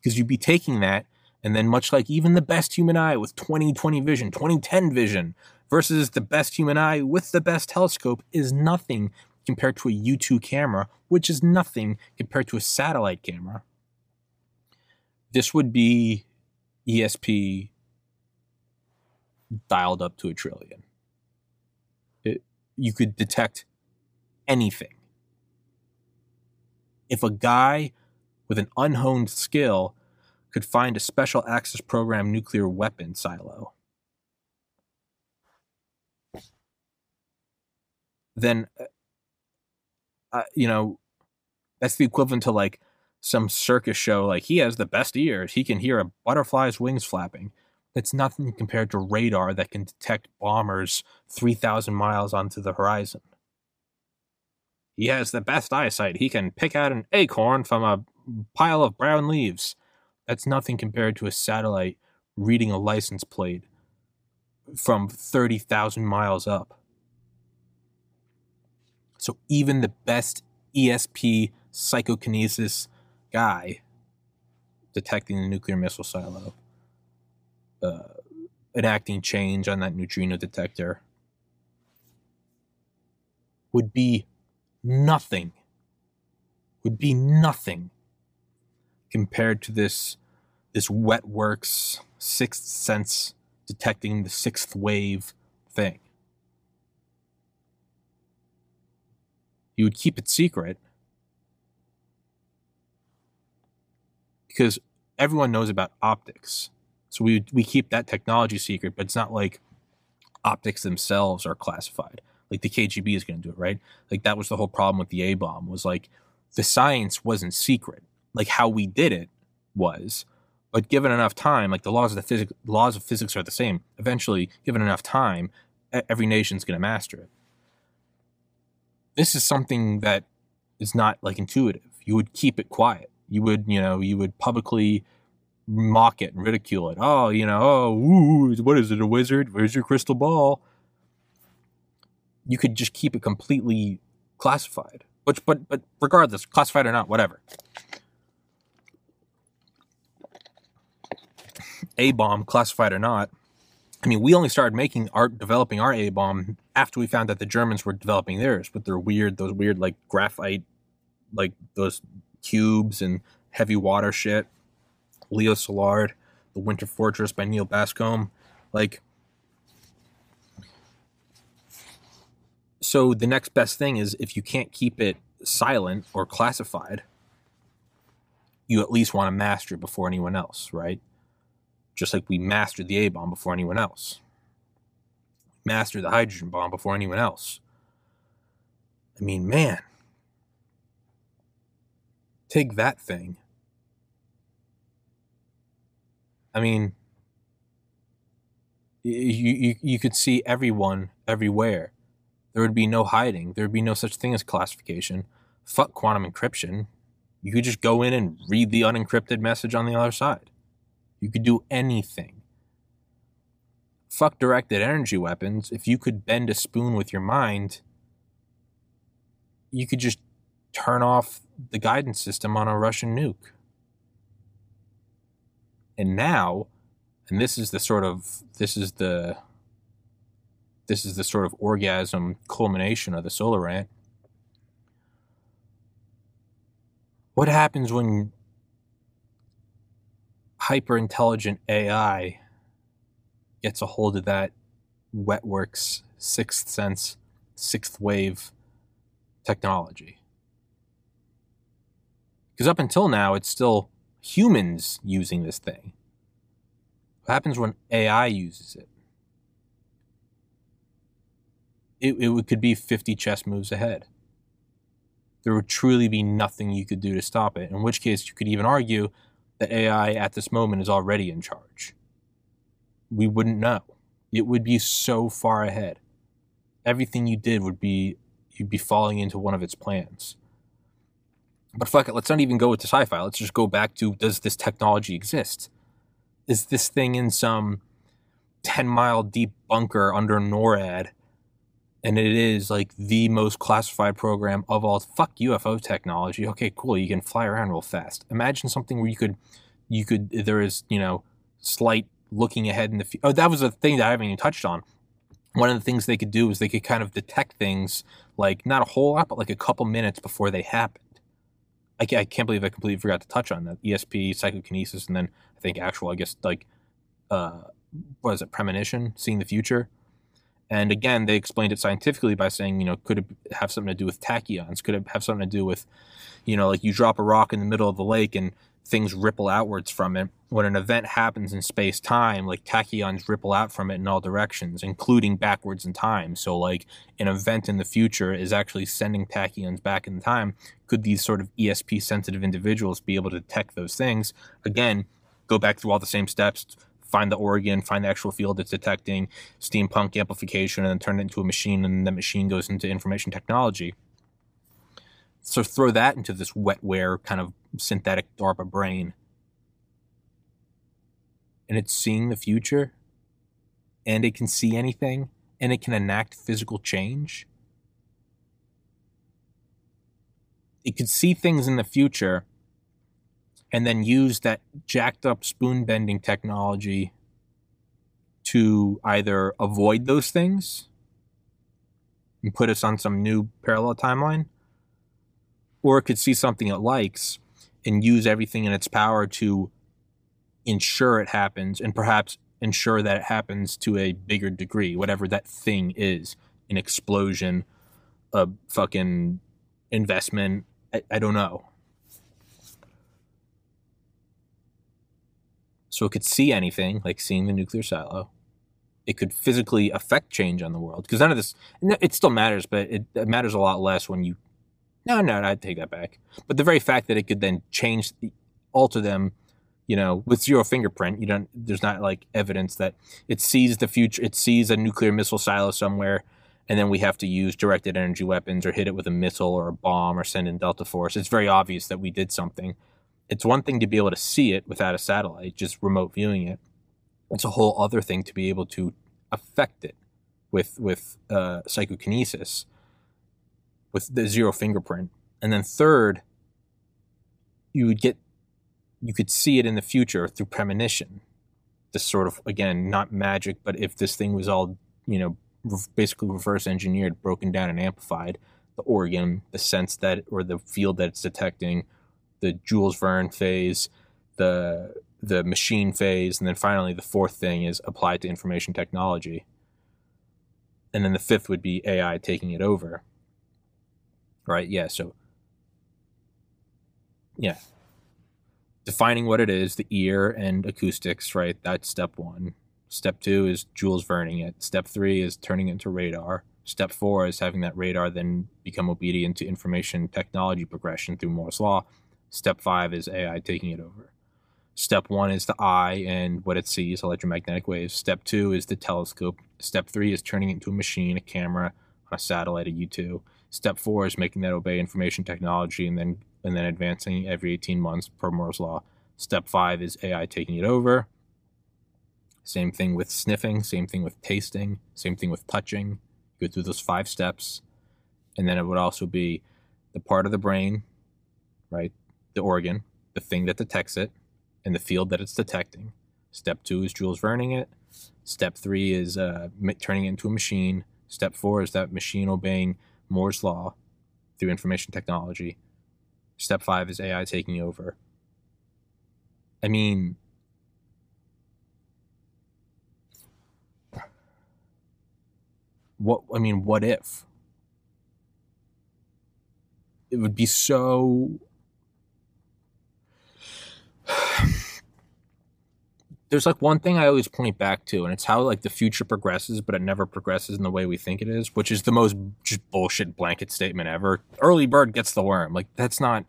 Because you'd be taking that, and then much like even the best human eye with twenty twenty vision, twenty ten vision, versus the best human eye with the best telescope is nothing compared to a U two camera, which is nothing compared to a satellite camera. This would be E S P dialed up to a trillion. It, you could detect anything. If a guy with an unhoned skill could find a special access program nuclear weapon silo, then, uh, you know, that's the equivalent to like some circus show, like, he has the best ears, he can hear a butterfly's wings flapping. That's nothing compared to radar that can detect bombers three thousand miles onto the horizon. He has the best eyesight, he can pick out an acorn from a pile of brown leaves. That's nothing compared to a satellite reading a license plate from thirty thousand miles up. So even the best E S P psychokinesis guy detecting the nuclear missile silo, uh, enacting change on that neutrino detector, would be nothing, would be nothing compared to this, this wet works, sixth sense detecting the sixth wave thing. You would keep it secret, because everyone knows about optics. So we we keep that technology secret, but it's not like optics themselves are classified. Like the K G B is going to do it, right? Like that was the whole problem with the A-bomb, was like the science wasn't secret. Like how we did it was, but given enough time, like the laws of the physics, laws of physics are the same. Eventually, given enough time, every nation's going to master it. This is something that is not like intuitive. You would keep it quiet. You would, you know, you would publicly mock it and ridicule it. Oh, you know, oh, ooh, what is it, a wizard? Where's your crystal ball? You could just keep it completely classified. Which, but, but regardless, classified or not, whatever. A-bomb, classified or not. I mean, we only started making our, developing our A-bomb after we found that the Germans were developing theirs with their weird, those weird, like, graphite, like, those cubes and heavy water shit. Leo Szilard, The Winter Fortress by Neil Bascombe. Like, so the next best thing is if you can't keep it silent or classified, you at least want to master it before anyone else, right? Just like we mastered the A-bomb before anyone else. Mastered the hydrogen bomb before anyone else. I mean, man. Take that thing. I mean, you, you, you could see everyone everywhere. There would be no hiding. There would be no such thing as classification. Fuck quantum encryption. You could just go in and read the unencrypted message on the other side. You could do anything. Fuck directed energy weapons. If you could bend a spoon with your mind, you could just turn off the guidance system on a Russian nuke. And now, and this is the sort of, this is the, this is the sort of orgasm culmination of the solar rant. What happens when hyper-intelligent A I gets a hold of that wetworks, sixth sense, sixth wave technology? Because up until now, it's still humans using this thing. What happens when A I uses it? It, it could be fifty chess moves ahead. There would truly be nothing you could do to stop it, in which case you could even argue that A I at this moment is already in charge. We wouldn't know. It would be so far ahead. Everything you did would be, you'd be falling into one of its plans. But fuck it, let's not even go with the sci-fi. Let's just go back to, does this technology exist? Is this thing in some ten mile deep bunker under NORAD, and it is like the most classified program of all? Fuck U F O technology. Okay, cool. You can fly around real fast. Imagine something where you could, you could, there is, you know, slight looking ahead in the future. Oh, that was a thing that I haven't even touched on. One of the things they could do is they could kind of detect things, like not a whole lot, but like a couple minutes before they happened. I can't, I can't believe I completely forgot to touch on that. E S P, psychokinesis, and then I think actual, I guess, like, uh, what is it, premonition, seeing the future. And again, they explained it scientifically by saying, you know, could it have something to do with tachyons? Could it have something to do with, you know, like you drop a rock in the middle of the lake and things ripple outwards from it. When an event happens in space-time, like tachyons ripple out from it in all directions, including backwards in time. So like an event in the future is actually sending tachyons back in time. Could these sort of E S P-sensitive individuals be able to detect those things? Again, go back through all the same steps. Find the organ, find the actual field it's detecting, steampunk amplification, and then turn it into a machine, and that machine goes into information technology. So throw that into this wetware kind of synthetic DARPA brain. And it's seeing the future, and it can see anything, and it can enact physical change. It could see things in the future and then use that jacked-up spoon-bending technology to either avoid those things and put us on some new parallel timeline, or it could see something it likes and use everything in its power to ensure it happens, and perhaps ensure that it happens to a bigger degree, whatever that thing is, an explosion, a fucking investment, I, I don't know. So it could see anything, like seeing the nuclear silo. It could physically affect change on the world. Because none of this, it still matters, but it, it matters a lot less when you, no, no, I'd take that back. But the very fact that it could then change, alter them, you know, with zero fingerprint, you don't, there's not like evidence that it sees the future, it sees a nuclear missile silo somewhere, and then we have to use directed energy weapons or hit it with a missile or a bomb or send in Delta Force. It's very obvious that we did something. It's one thing to be able to see it without a satellite, just remote viewing it. It's a whole other thing to be able to affect it with with uh, psychokinesis, with the zero fingerprint. And then third, you would get, you could see it in the future through premonition. This sort of, again, not magic, but if this thing was all, you know, basically reverse engineered, broken down and amplified, the organ, the sense that, or the field that it's detecting, the Jules Verne phase, the the machine phase, and then finally the fourth thing is applied to information technology. And then the fifth would be A I taking it over. Right? Yeah, so... Yeah. Defining what it is, the ear and acoustics, right? That's step one. Step two is Jules Verning it. Step three is turning it into radar. Step four is having that radar then become obedient to information technology progression through Moore's Law. Step five is A I taking it over. Step one is the eye and what it sees, electromagnetic waves. Step two is the telescope. Step three is turning it into a machine, a camera, on a satellite, a U two. Step four is making that obey information technology and then and then advancing every eighteen months per Moore's Law. Step five is A I taking it over. Same thing with sniffing, same thing with tasting, same thing with touching. Go through those five steps. And then it would also be the part of the brain, right? The organ, the thing that detects it, and the field that it's detecting. Step two is Jules Verning it. Step three is uh, turning it into a machine. Step four is that machine obeying Moore's Law through information technology. Step five is A I taking over. I mean, what, I mean, what if? It would be so, there's like one thing I always point back to, and it's how like the future progresses, but it never progresses in the way we think it is, which is the most just bullshit blanket statement ever. Early bird gets the worm. Like, that's not,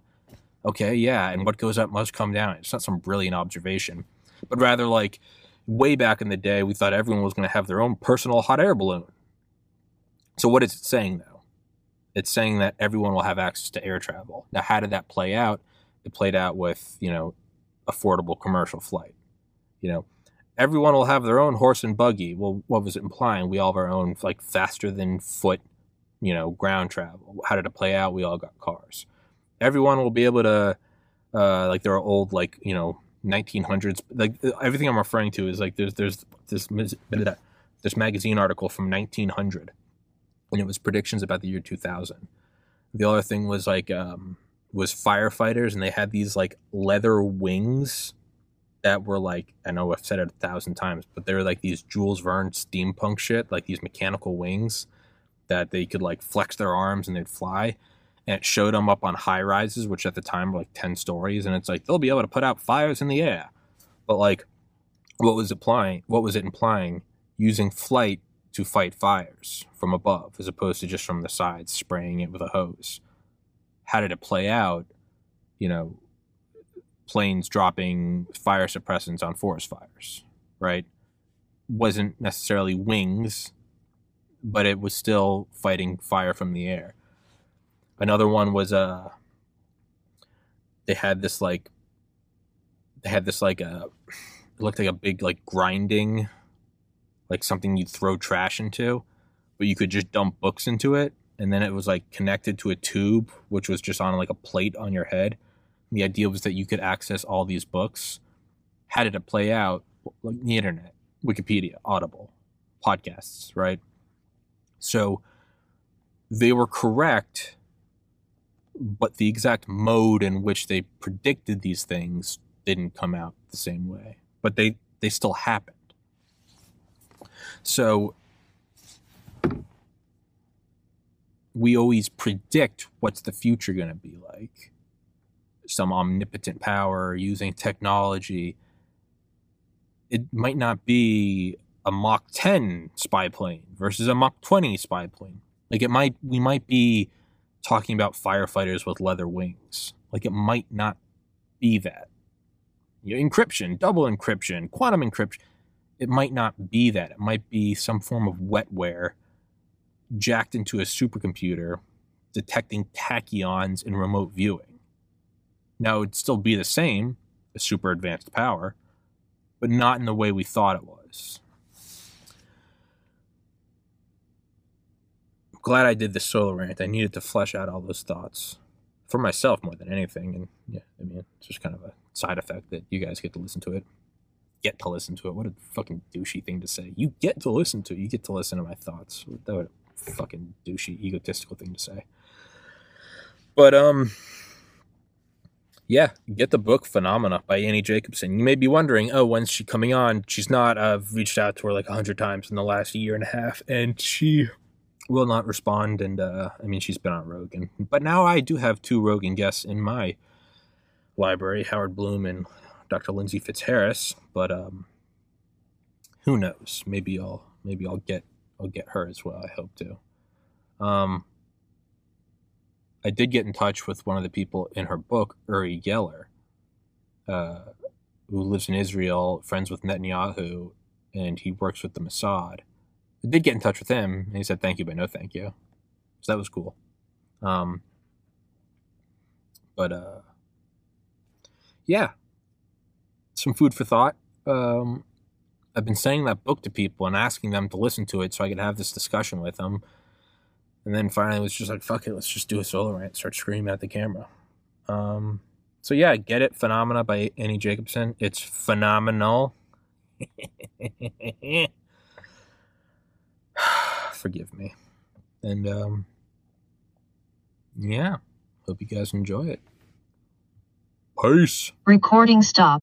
okay, yeah, and what goes up must come down. It's not some brilliant observation, but rather like way back in the day, we thought everyone was going to have their own personal hot air balloon. So what is it saying though? It's saying that everyone will have access to air travel. Now, how did that play out? It played out with, you know, affordable commercial flight. You know, everyone will have their own horse and buggy. Well, what was it implying? We all have our own, like, faster than foot, you know, ground travel. How did it play out? We all got cars. Everyone will be able to, uh, like, there are old, like, you know, nineteen hundreds. Like, everything I'm referring to is, like, there's there's this, this magazine article from nineteen hundred, and it was predictions about the year two thousand. The other thing was, like, um, was firefighters, and they had these like leather wings that were like, I know I've said it a thousand times, but they were like these Jules Verne steampunk shit, like these mechanical wings that they could like flex their arms and they'd fly. And it showed them up on high rises, which at the time were like ten stories. And it's like, they'll be able to put out fires in the air. But like, what was applying, what was it implying? Using flight to fight fires from above, as opposed to just from the sides, spraying it with a hose. How did it play out? You know, planes dropping fire suppressants on forest fires, right? Wasn't necessarily wings, but it was still fighting fire from the air. Another one was, uh, they had this like, they had this like a, it looked like a big like grinding, like something you'd throw trash into, but you could just dump books into it. And then it was like connected to a tube, which was just on like a plate on your head. And the idea was that you could access all these books. How did it play out? The internet, Wikipedia, Audible, podcasts, right? So they were correct, but the exact mode in which they predicted these things didn't come out the same way. But they, they still happened. So we always predict what's the future going to be like. Some omnipotent power using technology. It might not be a Mach ten spy plane versus a Mach twenty spy plane. Like it might, we might be talking about firefighters with leather wings. Like it might not be that. You know, encryption, double encryption, quantum encryption. It might not be that. It might be some form of wetware jacked into a supercomputer, detecting tachyons in remote viewing. Now, it would still be the same, a super advanced power, but not in the way we thought it was. I'm glad I did this solo rant. I needed to flesh out all those thoughts. for myself more than anything. And yeah, I mean, it's just kind of a side effect that you guys get to listen to it. Get to listen to it. What a fucking douchey thing to say. You get to listen to it. You get to listen to my thoughts. What a fucking douchey, egotistical thing to say. But, um, yeah, get the book Phenomena by Annie Jacobsen. You may be wondering, oh, when's she coming on? She's not. I've reached out to her like a hundred times in the last year and a half, and she will not respond. And, uh, I mean, she's been on Rogan. But now I do have two Rogan guests in my library, Howard Bloom and Doctor Lindsay Fitzharris. But, um, who knows? Maybe I'll, maybe I'll get, I'll get her as well. I hope to. Um, I did get in touch with one of the people in her book, Uri Geller, uh, who lives in Israel, friends with Netanyahu, and he works with the Mossad. I did get in touch with him, and he said, thank you, but no thank you. So that was cool. Um, but, uh, yeah, some food for thought. Um, I've been sending that book to people and asking them to listen to it so I could have this discussion with them. And then finally, it was just like, fuck it, let's just do a solo rant, start screaming at the camera. Um, so yeah, get it, Phenomena by Annie Jacobsen. It's phenomenal. Forgive me. And um, yeah, hope you guys enjoy it. Peace. Recording stop.